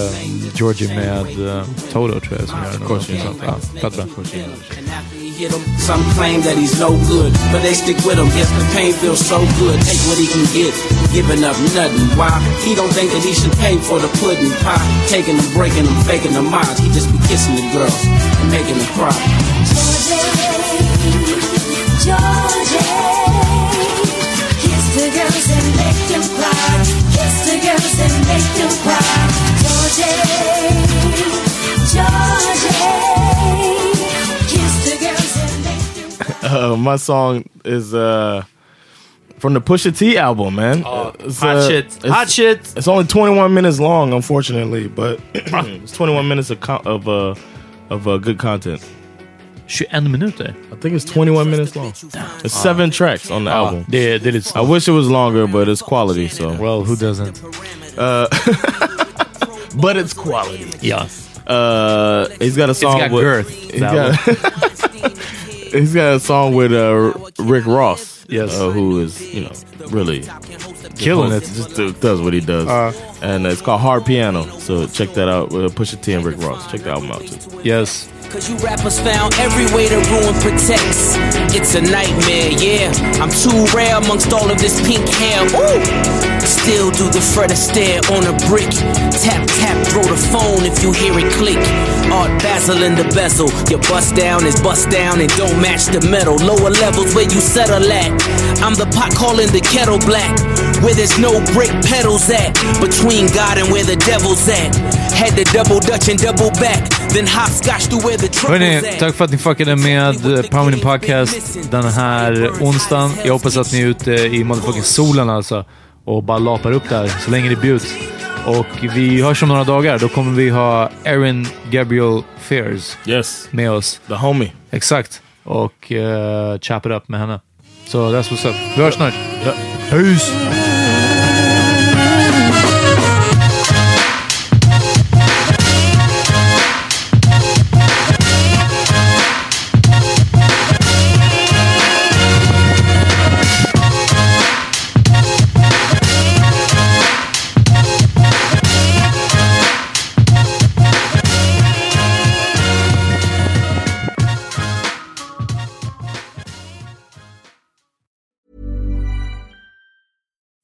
Georgie med eh, Toto, tror jag, som gör den. Korsen, ja, fett bra. Get him. Some claim that he's no good, but they stick with him. Yes, the pain feels so good. Take what he can get, giving up nothing. Why? He don't think that he should pay for the pudding pie. Taking them, breaking them, faking them out. He just be kissing the girls and making them cry. Georgie, Georgie, kiss the girls and make them cry. Kiss the girls and make them cry. Georgie, Georgie. Uh, my song is uh, from the Pusha T album, man. Oh, it's, hot uh, shit. Hot shit. It's only twenty-one minutes long, unfortunately, but it's twenty-one minutes of co- of uh, of uh, good content. tjugoen minuter. I think it's twenty-one minutes long. It's seven tracks on the oh, album. Yeah, did it. I wish it was longer, but it's quality. So well, who doesn't? Uh, but it's quality. Yeah. Uh, he's got a song. It's got with, girth. He's got. He's got a song with uh, Rick Ross, yes, uh, who is, you know, really killing it. Just do, does what he does, uh, and it's called Hard Piano. So check that out with Pusha T and Rick Ross. Check the album out too. Yes. Cause you rappers found every way to ruin protects. It's a nightmare, yeah. I'm too rare amongst all of this pink hair. Woo! Still do the Fred Astaire on a brick. Tap, tap, throw the phone if you hear it click. Art Basil in the bezel. Your bust down is bust down and don't match the metal. Lower levels where you settle at. I'm the pot calling the kettle black. Where there's no brick pedals at. Between God and where the devil's at. Had to double dutch and double back. Then hopscotch to where. Hörrni, tack för att ni fuckade med Powerning Podcast den här onsdagen. Jag hoppas att ni är ute i motherfucking solen alltså och bara lapar upp där så länge det bjuds. Och vi hörs om några dagar. Då kommer vi ha Aaron Gabriel Fears yes. med oss. The homie. Exakt. Och uh, chop it up med henne. Så so that's what's up. Vi hörs snart. Ja. Hejs!